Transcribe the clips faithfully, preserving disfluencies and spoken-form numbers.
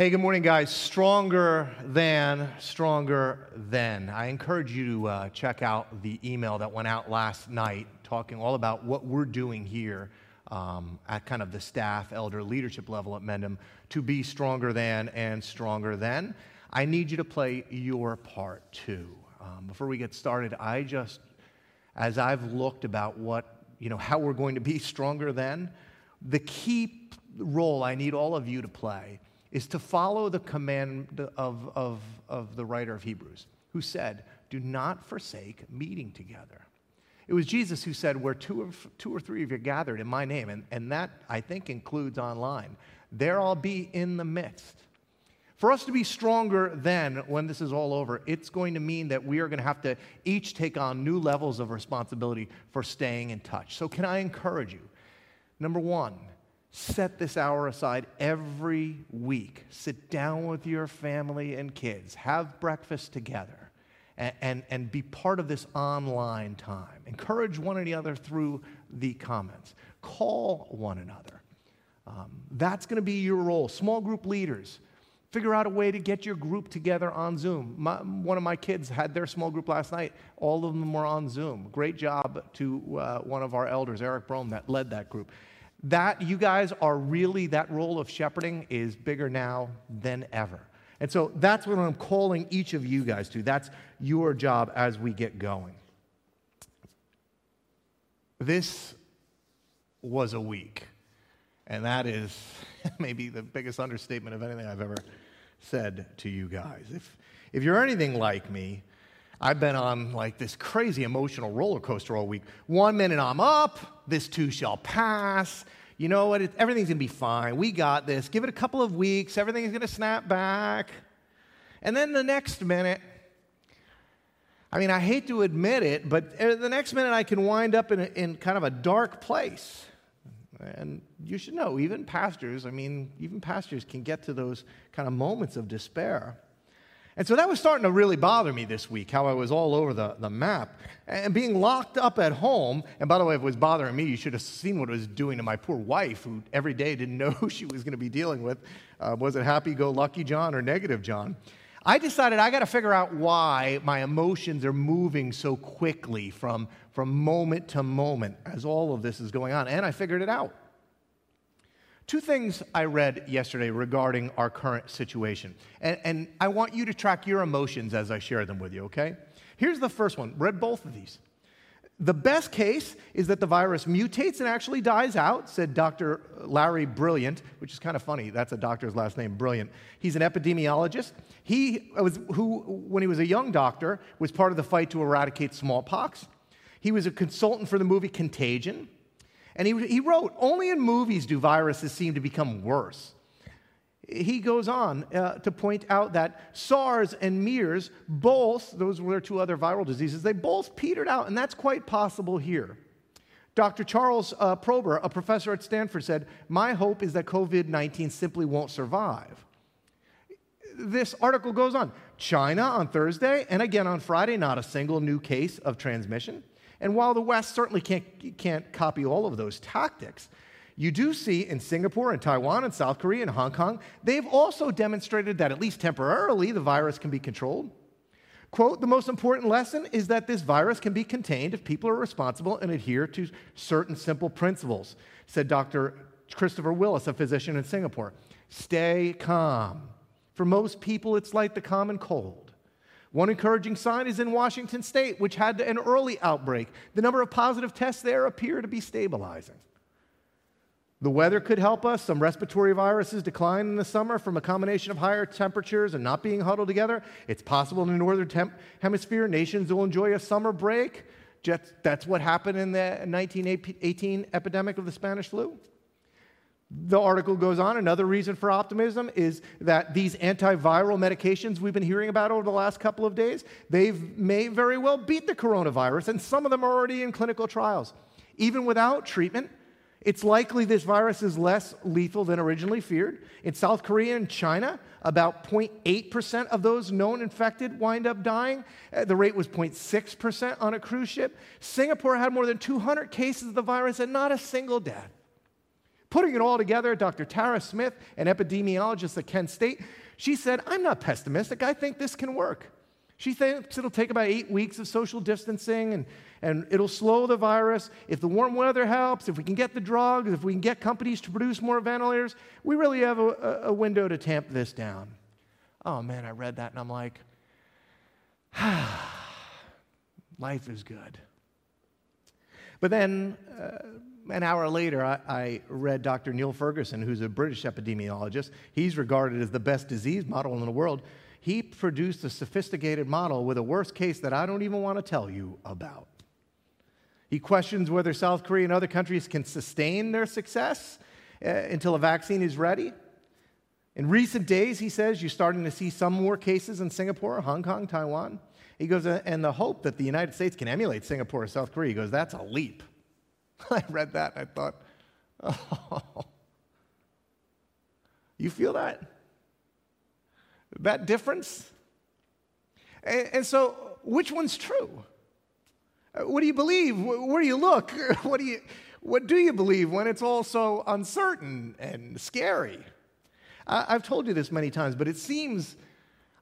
Hey, good morning, guys. Stronger than, stronger than. I encourage you to uh, check out the email that went out last night talking all about what we're doing here um, at kind of the staff, elder leadership level at Mendham to be stronger than and stronger than. I need you to play your part, too. Um, before we get started, I just, as I've looked about what, you know, how we're going to be stronger than, the key role I need all of you to play is to follow the command of, of, of the writer of Hebrews, who said, do not forsake meeting together. It was Jesus who said, where two or, two or three of you are gathered in my name, and, and that, I think, includes online, there I'll be in the midst. For us to be stronger then, when this is all over, it's going to mean that we are going to have to each take on new levels of responsibility for staying in touch. So can I encourage you? Number one, set this hour aside every week. Sit down with your family and kids. Have breakfast together and, and, and be part of this online time. Encourage one another through the comments. Call one another. Um, that's going to be your role. Small group leaders, figure out a way to get your group together on Zoom. My, one of my kids had their small group last night. All of them were on Zoom. Great job to uh, one of our elders, Eric Brohm, that led that group. That, you guys are really, that role of shepherding is bigger now than ever. And so that's what I'm calling each of you guys to. That's your job as we get going. This was a week, and that is maybe the biggest understatement of anything I've ever said to you guys. If, if you're anything like me, I've been on like this crazy emotional roller coaster all week. One minute I'm up, this too shall pass. You know what? It, everything's going to be fine. We got this. Give it a couple of weeks. Everything's going to snap back. And then the next minute, I mean, I hate to admit it, but the next minute I can wind up in, a, in kind of a dark place. And you should know, even pastors, I mean, even pastors can get to those kind of moments of despair. And so that was starting to really bother me this week, how I was all over the, the map. And being locked up at home, and by the way, if it was bothering me, you should have seen what it was doing to my poor wife, who every day didn't know who she was going to be dealing with. Uh, was it happy-go-lucky John or negative John? I decided I got to figure out why my emotions are moving so quickly from, from moment to moment as all of this is going on, and I figured it out. Two things I read yesterday regarding our current situation, and, and I want you to track your emotions as I share them with you, okay? Here's the first one. Read both of these. The best case is that the virus mutates and actually dies out, said Doctor Larry Brilliant, which is kind of funny. That's a doctor's last name, Brilliant. He's an epidemiologist. He was who, when he was a young doctor, was part of the fight to eradicate smallpox. He was a consultant for the movie Contagion. And he, he wrote, only in movies do viruses seem to become worse. He goes on uh, to point out that SARS and MERS, both, those were two other viral diseases, they both petered out, and that's quite possible here. Doctor Charles uh, Prober, a professor at Stanford, said, my hope is that COVID nineteen simply won't survive. This article goes on. China on Thursday, and again on Friday, not a single new case of transmission. And while the West certainly can't, can't copy all of those tactics, you do see in Singapore and Taiwan and South Korea and Hong Kong, they've also demonstrated that at least temporarily the virus can be controlled. Quote, the most important lesson is that this virus can be contained if people are responsible and adhere to certain simple principles, said Doctor Christopher Willis, a physician in Singapore. Stay calm. For most people, it's like the common cold. One encouraging sign is in Washington State, which had an early outbreak. The number of positive tests there appear to be stabilizing. The weather could help us. Some respiratory viruses decline in the summer from a combination of higher temperatures and not being huddled together. It's possible in the northern temp- hemisphere nations will enjoy a summer break. Just, that's what happened in the nineteen eighteen epidemic of the Spanish flu. The article goes on. Another reason for optimism is that these antiviral medications we've been hearing about over the last couple of days, they may very well beat the coronavirus, and some of them are already in clinical trials. Even without treatment, it's likely this virus is less lethal than originally feared. In South Korea and China, about zero point eight percent of those known infected wind up dying. The rate was zero point six percent on a cruise ship. Singapore had more than two hundred cases of the virus and not a single death. Putting it all together, Doctor Tara Smith, an epidemiologist at Kent State, she said, I'm not pessimistic. I think this can work. She thinks it'll take about eight weeks of social distancing, and, and it'll slow the virus. If the warm weather helps, if we can get the drugs, if we can get companies to produce more ventilators, we really have a, a window to tamp this down. Oh, man, I read that, and I'm like, ah, life is good. But then uh, an hour later, I, I read Doctor Neil Ferguson, who's a British epidemiologist. He's regarded as the best disease model in the world. He produced a sophisticated model with a worst case that I don't even want to tell you about. He questions whether South Korea and other countries can sustain their success uh, until a vaccine is ready. In recent days, he says, you're starting to see some more cases in Singapore, Hong Kong, Taiwan. He goes, and the hope that the United States can emulate Singapore or South Korea, he goes, that's a leap. I read that and I thought, oh. You feel that? That difference? And, and so, which one's true? What do you believe? Where do you look? What do you, what do you believe when it's all so uncertain and scary? I, I've told you this many times, but it seems,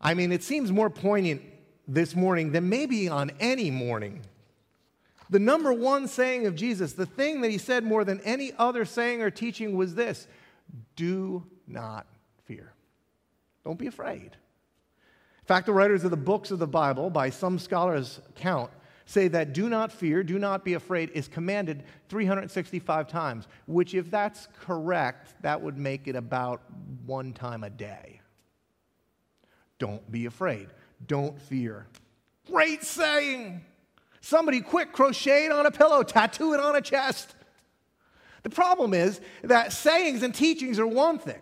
I mean, it seems more poignant this morning than maybe on any morning. The number one saying of Jesus, the thing that he said more than any other saying or teaching was this, do not fear. Don't be afraid. In fact, the writers of the books of the Bible, by some scholars' count, say that do not fear, do not be afraid is commanded three hundred sixty-five times, which if that's correct, that would make it about one time a day. Don't be afraid. Don't fear. Great saying. Somebody quick crochet it on a pillow, tattoo it on a chest. The problem is that sayings and teachings are one thing.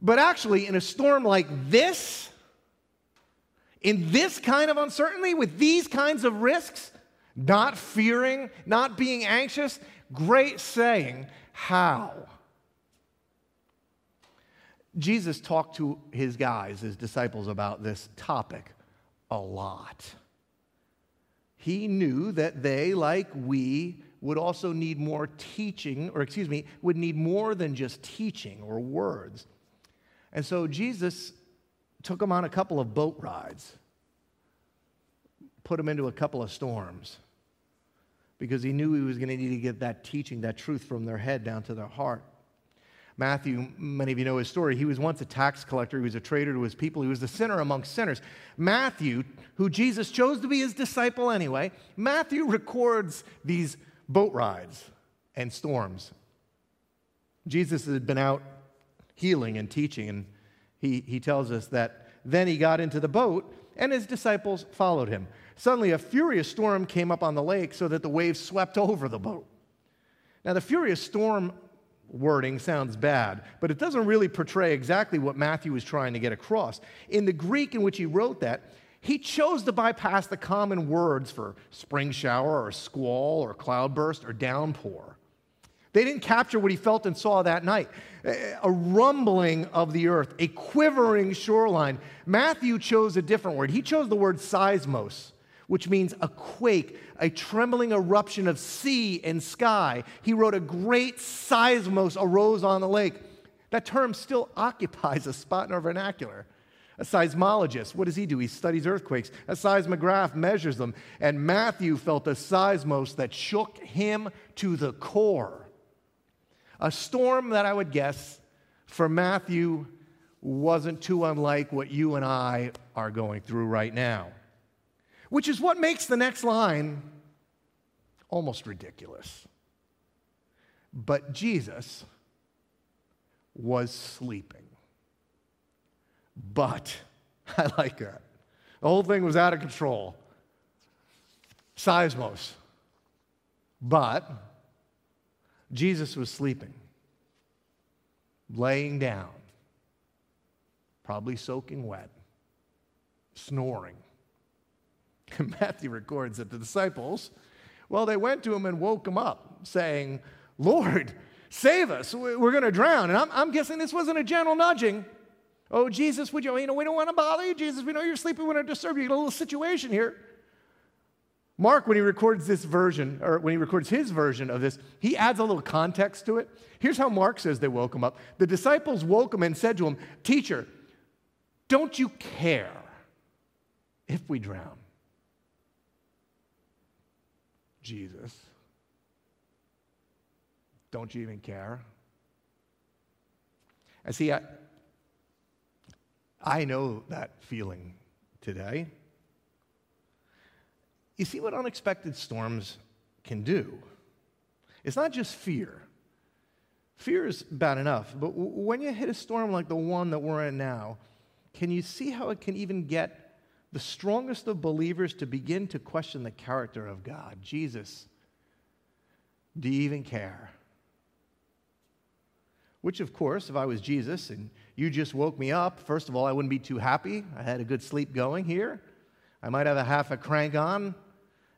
But actually, in a storm like this, in this kind of uncertainty, with these kinds of risks, not fearing, not being anxious, great saying, how? Jesus talked to his guys, his disciples, about this topic a lot. He knew that they, like we, would also need more teaching, or excuse me, would need more than just teaching or words. And so Jesus took them on a couple of boat rides, put them into a couple of storms, because he knew he was going to need to get that teaching, that truth from their head down to their heart. Matthew, many of you know his story. He was once a tax collector. He was a traitor to his people. He was a sinner amongst sinners. Matthew, who Jesus chose to be his disciple anyway, Matthew records these boat rides and storms. Jesus had been out healing and teaching, and he, he tells us that then he got into the boat, and his disciples followed him. Suddenly, a furious storm came up on the lake so that the waves swept over the boat. Now, the furious storm wording sounds bad, but it doesn't really portray exactly what Matthew was trying to get across. In the Greek in which he wrote that, he chose to bypass the common words for spring shower or squall or cloudburst or downpour. They didn't capture what he felt and saw that night. A rumbling of the earth, a quivering shoreline. Matthew chose a different word. He chose the word seismos, which means a quake, a trembling eruption of sea and sky. He wrote, a great seismos arose on the lake. That term still occupies a spot in our vernacular. A seismologist, what does he do? He studies earthquakes. A seismograph measures them. And Matthew felt a seismos that shook him to the core. A storm that I would guess for Matthew wasn't too unlike what you and I are going through right now, which is what makes the next line almost ridiculous. But Jesus was sleeping. But, I like that. The whole thing was out of control. Seismos. But Jesus was sleeping, laying down, probably soaking wet, snoring. And Matthew records that the disciples, well, they went to him and woke him up, saying, Lord, save us, we're going to drown. And I'm, I'm guessing this wasn't a gentle nudging. Oh, Jesus, would you, you know, we don't want to bother you, Jesus, we know you're sleeping, we don't disturb you, you got a little situation here. Mark, when he records this version, or when he records his version of this, he adds a little context to it. Here's how Mark says they woke him up. The disciples woke him and said to him, "Teacher, don't you care if we drown?" Jesus, don't you even care? And see, I, I know that feeling today. You see what unexpected storms can do. It's not just fear. Fear is bad enough, but w- when you hit a storm like the one that we're in now, can you see how it can even get the strongest of believers to begin to question the character of God? Jesus, do you even care? Which, of course, if I was Jesus and you just woke me up, first of all, I wouldn't be too happy. I had a good sleep going here. I might have a half a crank on,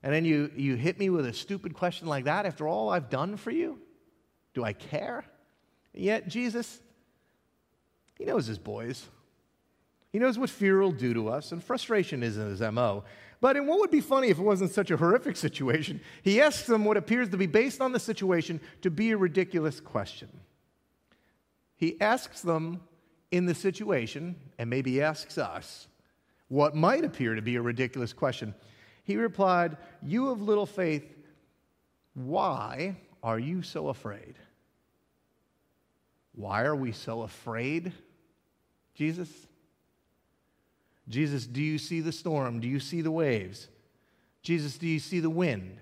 and then you, you hit me with a stupid question like that. After all I've done for you, do I care? And yet Jesus, he knows his boys. He knows what fear will do to us, and frustration isn't his M O. But in what would be funny if it wasn't such a horrific situation, he asks them what appears to be, based on the situation, to be a ridiculous question. He asks them in the situation, and maybe asks us, what might appear to be a ridiculous question. He replied, "You of little faith, why are you so afraid?" Why are we so afraid, Jesus? Jesus, do you see the storm? Do you see the waves? Jesus, do you see the wind?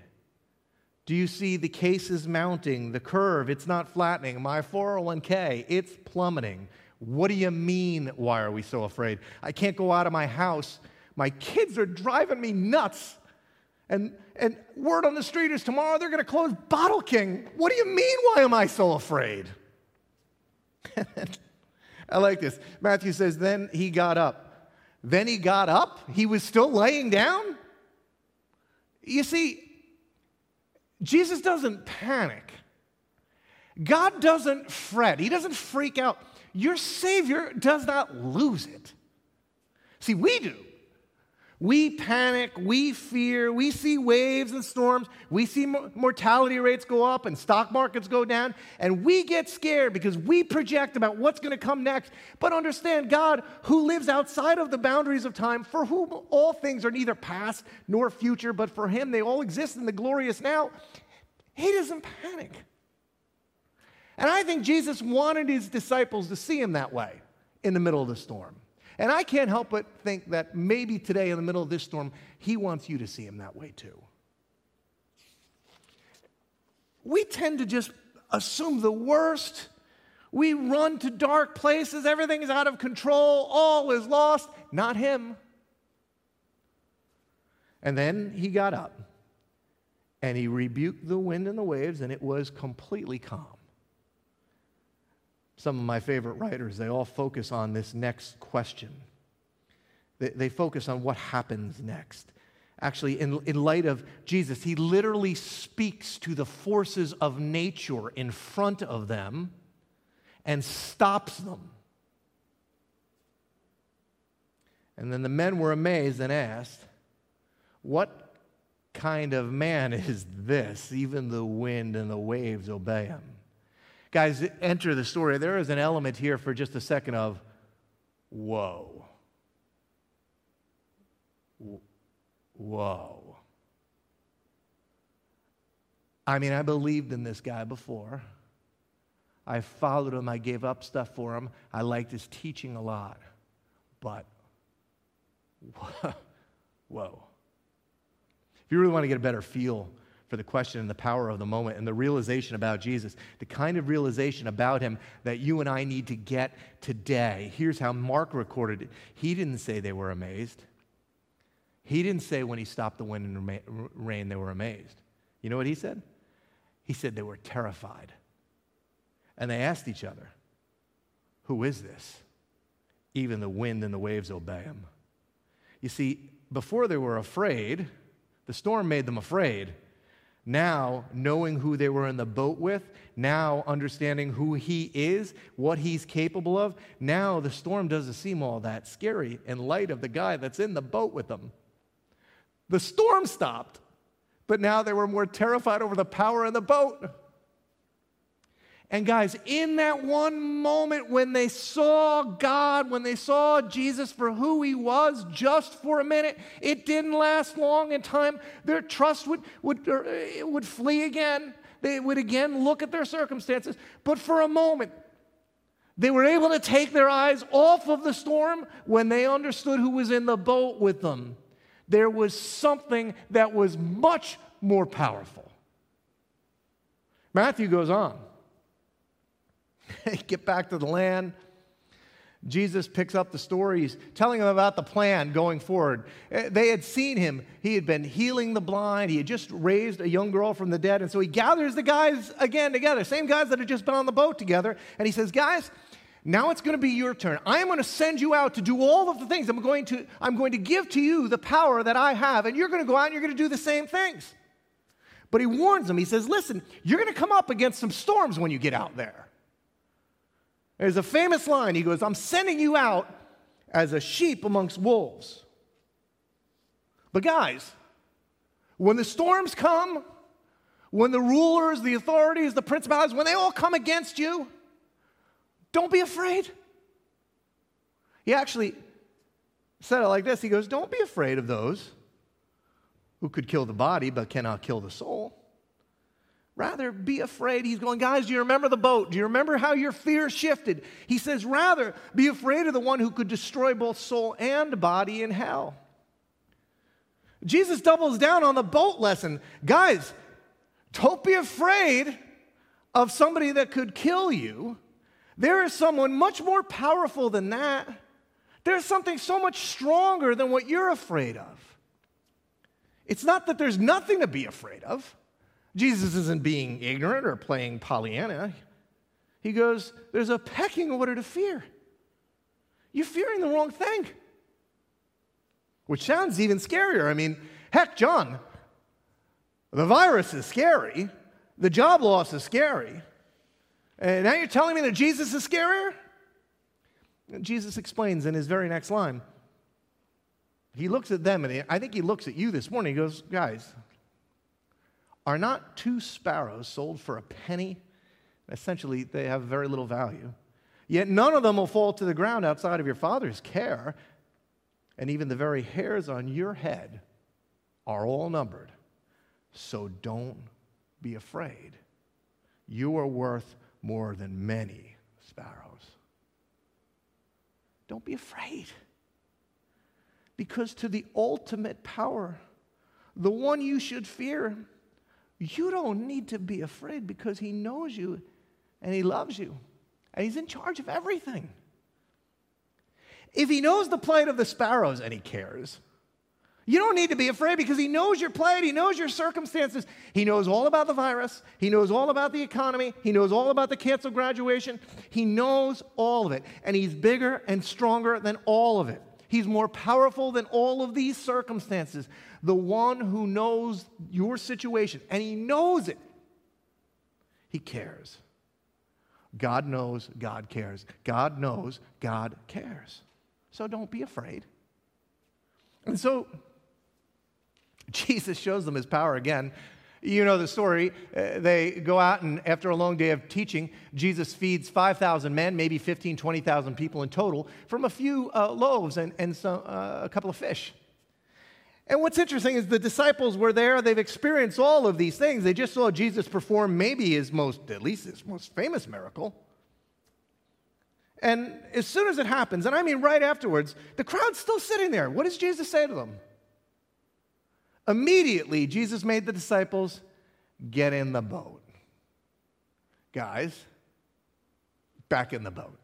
Do you see the cases mounting, the curve? It's not flattening. My four oh one k, it's plummeting. What do you mean, why are we so afraid? I can't go out of my house. My kids are driving me nuts. And, and word on the street is tomorrow they're going to close Bottle King. What do you mean, why am I so afraid? I like this. Matthew says, then he got up. Then he got up? He was still laying down? You see, Jesus doesn't panic. God doesn't fret. He doesn't freak out. Your Savior does not lose it. See, we do. We panic, we fear, we see waves and storms, we see mortality rates go up and stock markets go down, and we get scared because we project about what's going to come next. But understand, God, who lives outside of the boundaries of time, for whom all things are neither past nor future, but for him they all exist in the glorious now, he doesn't panic. And I think Jesus wanted his disciples to see him that way in the middle of the storm. And I can't help but think that maybe today in the middle of this storm, he wants you to see him that way too. We tend to just assume the worst. We run to dark places. Everything is out of control. All is lost. Not him. And then he got up and he rebuked the wind and the waves, and it was completely calm. Some of my favorite writers, they all focus on this next question. They, they focus on what happens next. Actually, in, in light of Jesus, he literally speaks to the forces of nature in front of them and stops them. And then the men were amazed and asked, "What kind of man is this? Even the wind and the waves obey him." Guys, enter the story. There is an element here for just a second of, whoa. Whoa. I mean, I believed in this guy before. I followed him. I gave up stuff for him. I liked his teaching a lot. But, whoa. If you really want to get a better feel for the question and the power of the moment and the realization about Jesus, the kind of realization about him that you and I need to get today. Here's how Mark recorded it. He didn't say they were amazed. He didn't say when he stopped the wind and rain they were amazed. You know what he said? He said they were terrified. And they asked each other, "Who is this? Even the wind and the waves obey him." You see, before they were afraid, the storm made them afraid. Now, knowing who they were in the boat with, now understanding who he is, what he's capable of, now the storm doesn't seem all that scary in light of the guy that's in the boat with them. The storm stopped. But now they were more terrified over the power of the boat. And guys, in that one moment when they saw God, when they saw Jesus for who he was just for a minute, it didn't last long in time. Their trust would, would, it would flee again. They would again look at their circumstances. But for a moment, they were able to take their eyes off of the storm when they understood who was in the boat with them. There was something that was much more powerful. Matthew goes on. They get back to the land. Jesus picks up the stories, telling them about the plan going forward. They had seen him. He had been healing the blind. He had just raised a young girl from the dead. And so he gathers the guys again together, same guys that had just been on the boat together. And he says, guys, now it's going to be your turn. I am going to send you out to do all of the things. I'm going to, I'm going to give to you the power that I have, and you're going to go out and you're going to do the same things. But he warns them. He says, listen, you're going to come up against some storms when you get out there. There's a famous line. He goes, I'm sending you out as a sheep amongst wolves. But guys, when the storms come, when the rulers, the authorities, the principalities, when they all come against you, don't be afraid. He actually said it like this. He goes, don't be afraid of those who could kill the body but cannot kill the soul. Rather, be afraid. He's going, guys, do you remember the boat? Do you remember how your fear shifted? He says, rather, be afraid of the one who could destroy both soul and body in hell. Jesus doubles down on the boat lesson. Guys, don't be afraid of somebody that could kill you. There is someone much more powerful than that. There's something so much stronger than what you're afraid of. It's not that there's nothing to be afraid of. Jesus isn't being ignorant or playing Pollyanna. He goes, there's a pecking order to fear. You're fearing the wrong thing, which sounds even scarier. I mean, heck, John, the virus is scary. The job loss is scary. And now you're telling me that Jesus is scarier? Jesus explains in his very next line. He looks at them, and he, I think he looks at you this morning. He goes, guys, are not two sparrows sold for a penny? Essentially, they have very little value. Yet none of them will fall to the ground outside of your Father's care. And even the very hairs on your head are all numbered. So don't be afraid. You are worth more than many sparrows. Don't be afraid. Because to the ultimate power, the one you should fear, you don't need to be afraid because he knows you and he loves you and he's in charge of everything. If he knows the plight of the sparrows and he cares, you don't need to be afraid because he knows your plight, he knows your circumstances. He knows all about the virus. He knows all about the economy. He knows all about the canceled graduation. He knows all of it, and he's bigger and stronger than all of it. He's more powerful than all of these circumstances. The one who knows your situation, and he knows it. He cares. God knows, God cares. God knows, God cares. So don't be afraid. And so Jesus shows them his power again. You know the story. Uh, they go out, and after a long day of teaching, Jesus feeds five thousand men, maybe fifteen, twenty thousand people in total, from a few uh, loaves and, and some, uh, a couple of fish. And what's interesting is the disciples were there. They've experienced all of these things. They just saw Jesus perform maybe his most, at least his most famous miracle. And as soon as it happens, and I mean right afterwards, the crowd's still sitting there. What does Jesus say to them? Immediately, Jesus made the disciples get in the boat. Guys, back in the boat.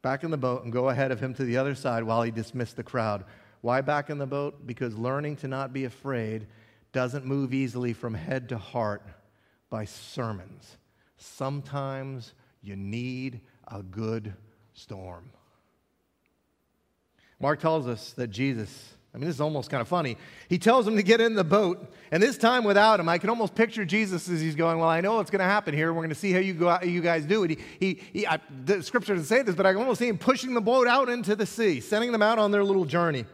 Back in the boat and go ahead of him to the other side while he dismissed the crowd. Why back in the boat? Because learning to not be afraid doesn't move easily from head to heart by sermons. Sometimes you need a good storm. Mark tells us that Jesus, I mean, this is almost kind of funny. He tells them to get in the boat, and this time without him, I can almost picture Jesus as he's going, well, I know what's going to happen here. We're going to see how you go out, you guys do it. He, he, he, I, the scripture doesn't say this, but I can almost see him pushing the boat out into the sea, sending them out on their little journey.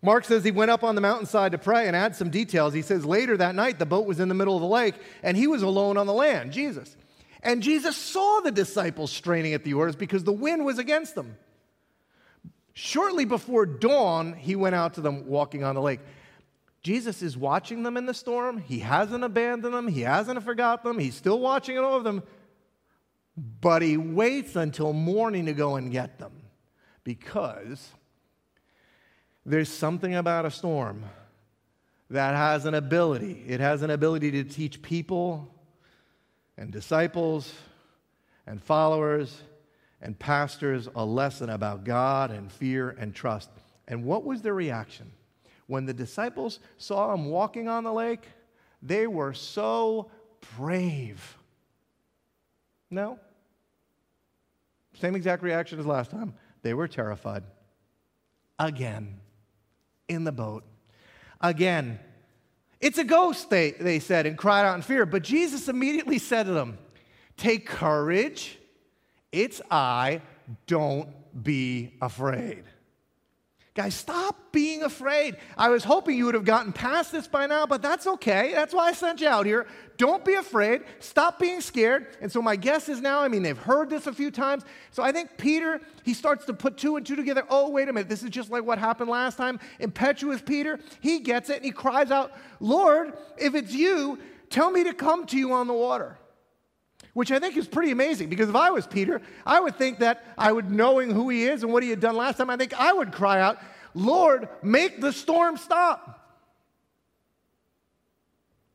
Mark says he went up on the mountainside to pray and add some details. He says later that night, the boat was in the middle of the lake and he was alone on the land, Jesus. And Jesus saw the disciples straining at the oars because the wind was against them. Shortly before dawn, he went out to them walking on the lake. Jesus is watching them in the storm. He hasn't abandoned them. He hasn't forgotten them. He's still watching all of them. But he waits until morning to go and get them because there's something about a storm that has an ability. It has an ability to teach people and disciples and followers and pastors a lesson about God and fear and trust. And what was their reaction? When the disciples saw him walking on the lake, they were so brave. No? Same exact reaction as last time. They were terrified. Again, in the boat. Again, it's a ghost, they, they said, and cried out in fear. But Jesus immediately said to them, take courage, it's I, don't be afraid. Guys, stop being afraid. I was hoping you would have gotten past this by now, but that's okay. That's why I sent you out here. Don't be afraid. Stop being scared. And so my guess is now, I mean, they've heard this a few times. So I think Peter, he starts to put two and two together. Oh, wait a minute. This is just like what happened last time. Impetuous Peter, he gets it and he cries out, Lord, if it's you, tell me to come to you on the water. Which I think is pretty amazing, because if I was Peter, I would think that I would, knowing who he is and what he had done last time, I think I would cry out, Lord, make the storm stop.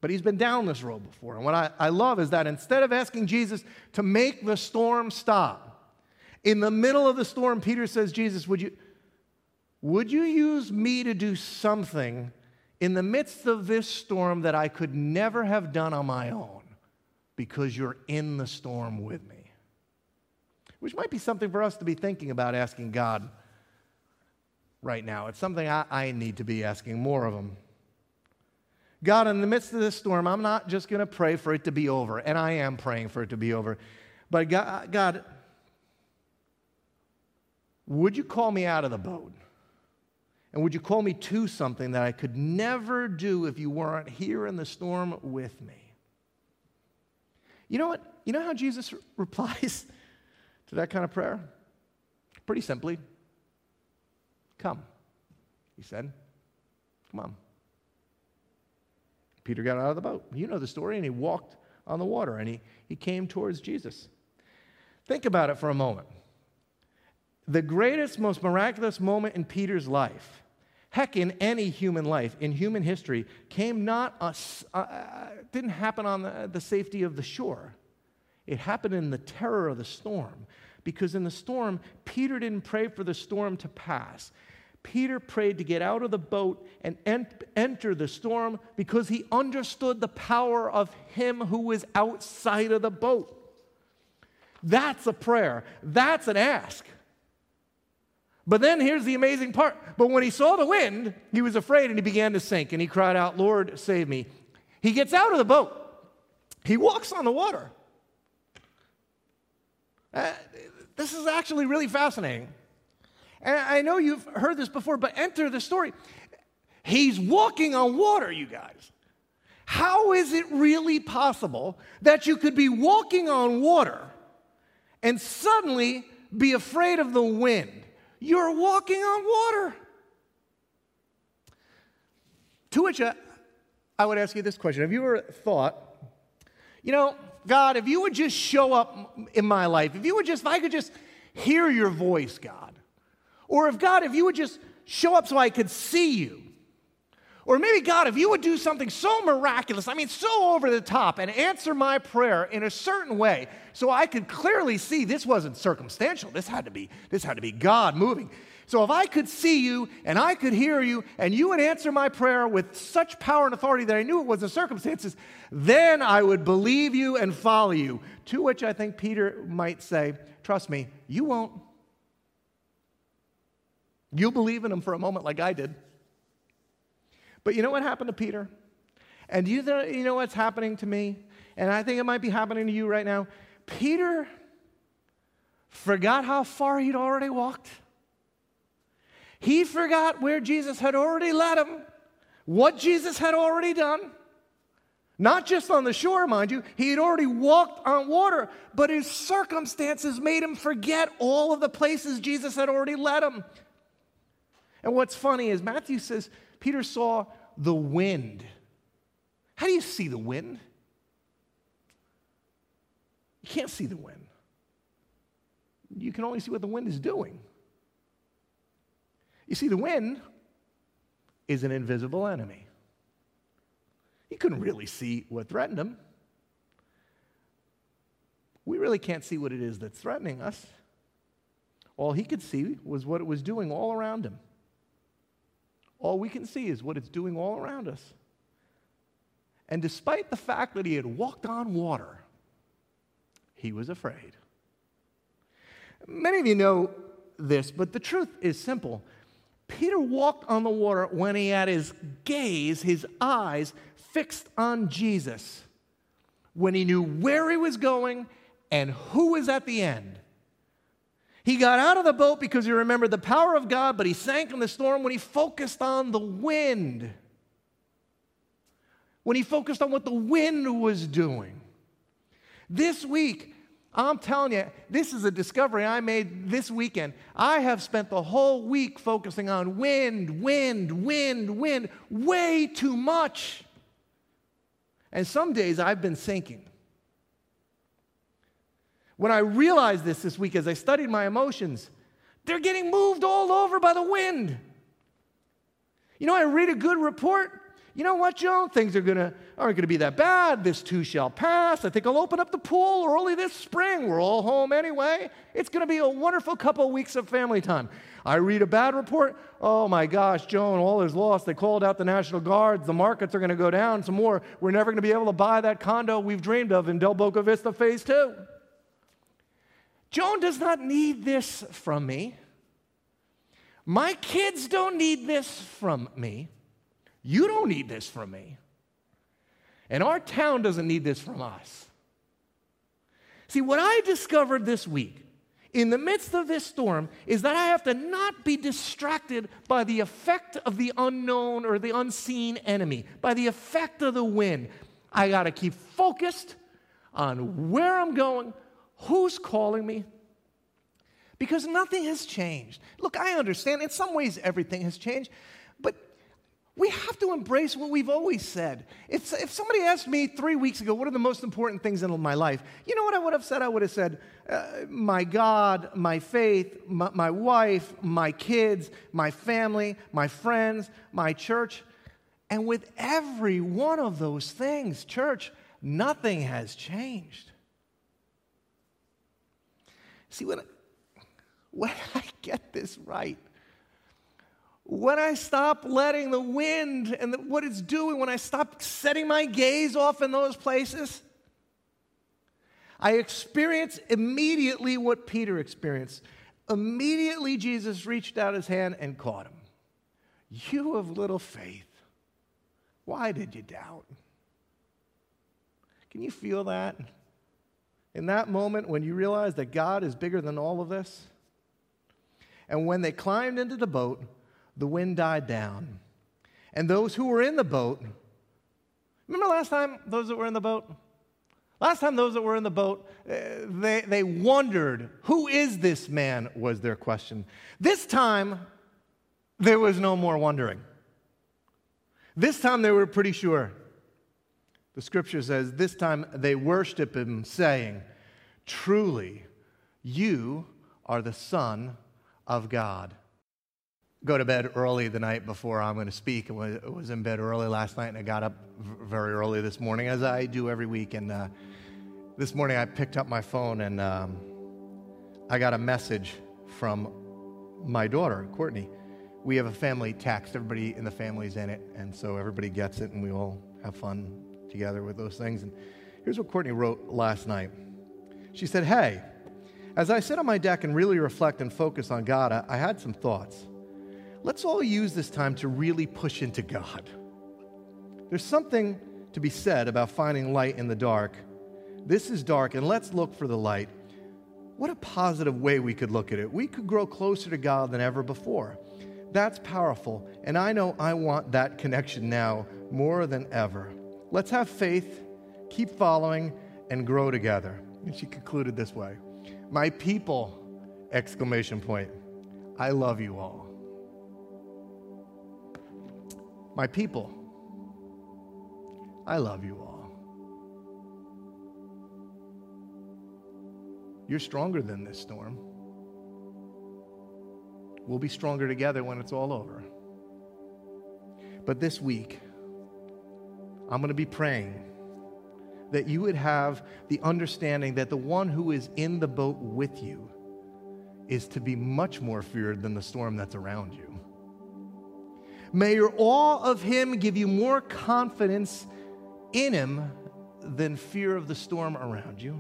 But he's been down this road before. And what I, I love is that instead of asking Jesus to make the storm stop, in the middle of the storm, Peter says, Jesus, would you, would you use me to do something in the midst of this storm that I could never have done on my own? Because you're in the storm with me. Which might be something for us to be thinking about asking God right now. It's something I, I need to be asking more of him. God, in the midst of this storm, I'm not just going to pray for it to be over. And I am praying for it to be over. But God, God, would you call me out of the boat? And would you call me to something that I could never do if you weren't here in the storm with me? You know what? You know how Jesus re- replies to that kind of prayer? Pretty simply, come, he said. Come on. Peter got out of the boat. You know the story, and he walked on the water, and he, he came towards Jesus. Think about it for a moment. The greatest, most miraculous moment in Peter's life, heck, in any human life, in human history, came not a, uh, didn't happen on the, the safety of the shore. It happened in the terror of the storm. Because in the storm, Peter didn't pray for the storm to pass. Peter prayed to get out of the boat and ent- enter the storm because he understood the power of him who was outside of the boat. That's a prayer. That's an ask. But then here's the amazing part. But when he saw the wind, he was afraid and he began to sink. And he cried out, Lord, save me. He gets out of the boat. He walks on the water. Uh, this is actually really fascinating. And I know you've heard this before, but enter the story. He's walking on water, you guys. How is it really possible that you could be walking on water and suddenly be afraid of the wind? You're walking on water. To which I, I would ask you this question. Have you ever thought, you know, God, if you would just show up in my life, if you would just, if I could just hear your voice, God, or if God, if you would just show up so I could see you, or maybe God, if you would do something so miraculous, I mean, so over the top, and answer my prayer in a certain way, so I could clearly see this wasn't circumstantial. This had to be, this had to be God moving. So if I could see you and I could hear you and you would answer my prayer with such power and authority that I knew it wasn't circumstances, then I would believe you and follow you. To which I think Peter might say, trust me, you won't. You'll believe in him for a moment like I did. But you know what happened to Peter? And you know, you know what's happening to me? And I think it might be happening to you right now. Peter forgot how far he'd already walked. He forgot where Jesus had already led him, what Jesus had already done. Not just on the shore, mind you. He had already walked on water, but his circumstances made him forget all of the places Jesus had already led him. And what's funny is Matthew says Peter saw the wind. How do you see the wind? You can't see the wind. You can only see what the wind is doing. You see, the wind is an invisible enemy. He couldn't really see what threatened him. We really can't see what it is that's threatening us. All he could see was what it was doing all around him. All we can see is what it's doing all around us. And despite the fact that he had walked on water, he was afraid. Many of you know this, but the truth is simple. Peter walked on the water when he had his gaze, his eyes, fixed on Jesus, when he knew where he was going and who was at the end. He got out of the boat because he remembered the power of God, but he sank in the storm when he focused on the wind, when he focused on what the wind was doing. This week, I'm telling you, this is a discovery I made this weekend. I have spent the whole week focusing on wind, wind, wind, wind, way too much. And some days I've been sinking. When I realized this this week as I studied my emotions, they're getting moved all over by the wind. You know, I read a good report. You know what, Joan? Things are gonna, aren't going to be that bad. This too shall pass. I think I'll open up the pool early this spring. We're all home anyway. It's going to be a wonderful couple of weeks of family time. I read a bad report. Oh, my gosh, Joan, all is lost. They called out the National Guards. The markets are going to go down some more. We're never going to be able to buy that condo we've dreamed of in Del Boca Vista Phase two. Joan does not need this from me. My kids don't need this from me. You don't need this from me. And our town doesn't need this from us. See, what I discovered this week, in the midst of this storm, is that I have to not be distracted by the effect of the unknown or the unseen enemy, by the effect of the wind. I got to keep focused on where I'm going, who's calling me, because nothing has changed. Look, I understand. In some ways, everything has changed, but we have to embrace what we've always said. If, if somebody asked me three weeks ago, what are the most important things in my life? You know what I would have said? I would have said, uh, my God, my faith, my, my wife, my kids, my family, my friends, my church. And with every one of those things, church, nothing has changed. See, when I, when I get this right, when I stop letting the wind and the, what it's doing, when I stop setting my gaze off in those places, I experience immediately what Peter experienced. Immediately, Jesus reached out his hand and caught him. You of little faith, why did you doubt? Can you feel that? In that moment when you realize that God is bigger than all of this? And when they climbed into the boat, the wind died down. And those who were in the boat, remember last time those that were in the boat? Last time those that were in the boat, uh, they, they wondered, who is this man, was their question. This time, there was no more wondering. This time they were pretty sure. The scripture says, this time they worshiped him, saying, truly, you are the Son of God. Go to bed early the night before I'm going to speak. I was in bed early last night, and I got up very early this morning, as I do every week. And uh, this morning I picked up my phone, and um, I got a message from my daughter, Courtney. We have a family text. Everybody in the family's in it, and so everybody gets it, and we all have fun together with those things. And here's what Courtney wrote last night. She said, hey, as I sit on my deck and really reflect and focus on God, I, I had some thoughts. Let's all use this time to really push into God. There's something to be said about finding light in the dark. This is dark, and let's look for the light. What a positive way we could look at it. We could grow closer to God than ever before. That's powerful. And I know I want that connection now more than ever. Let's have faith, keep following, and grow together. And she concluded this way, my people, exclamation point, I love you all. My people, I love you all. You're stronger than this storm. We'll be stronger together when it's all over. But this week, I'm going to be praying that you would have the understanding that the one who is in the boat with you is to be much more feared than the storm that's around you. May your awe of him give you more confidence in him than fear of the storm around you.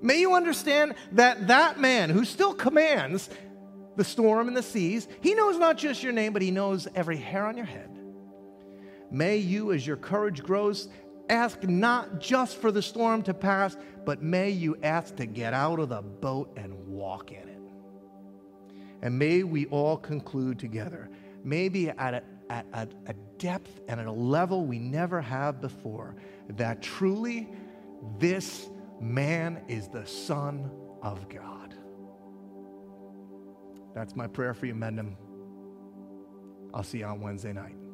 May you understand that that man who still commands the storm and the seas, he knows not just your name, but he knows every hair on your head. May you, as your courage grows, ask not just for the storm to pass, but may you ask to get out of the boat and walk in it. And may we all conclude together, maybe at a, at a, a depth and at a level we never have before, that truly this man is the Son of God. That's my prayer for you, Mendham. I'll see you on Wednesday night.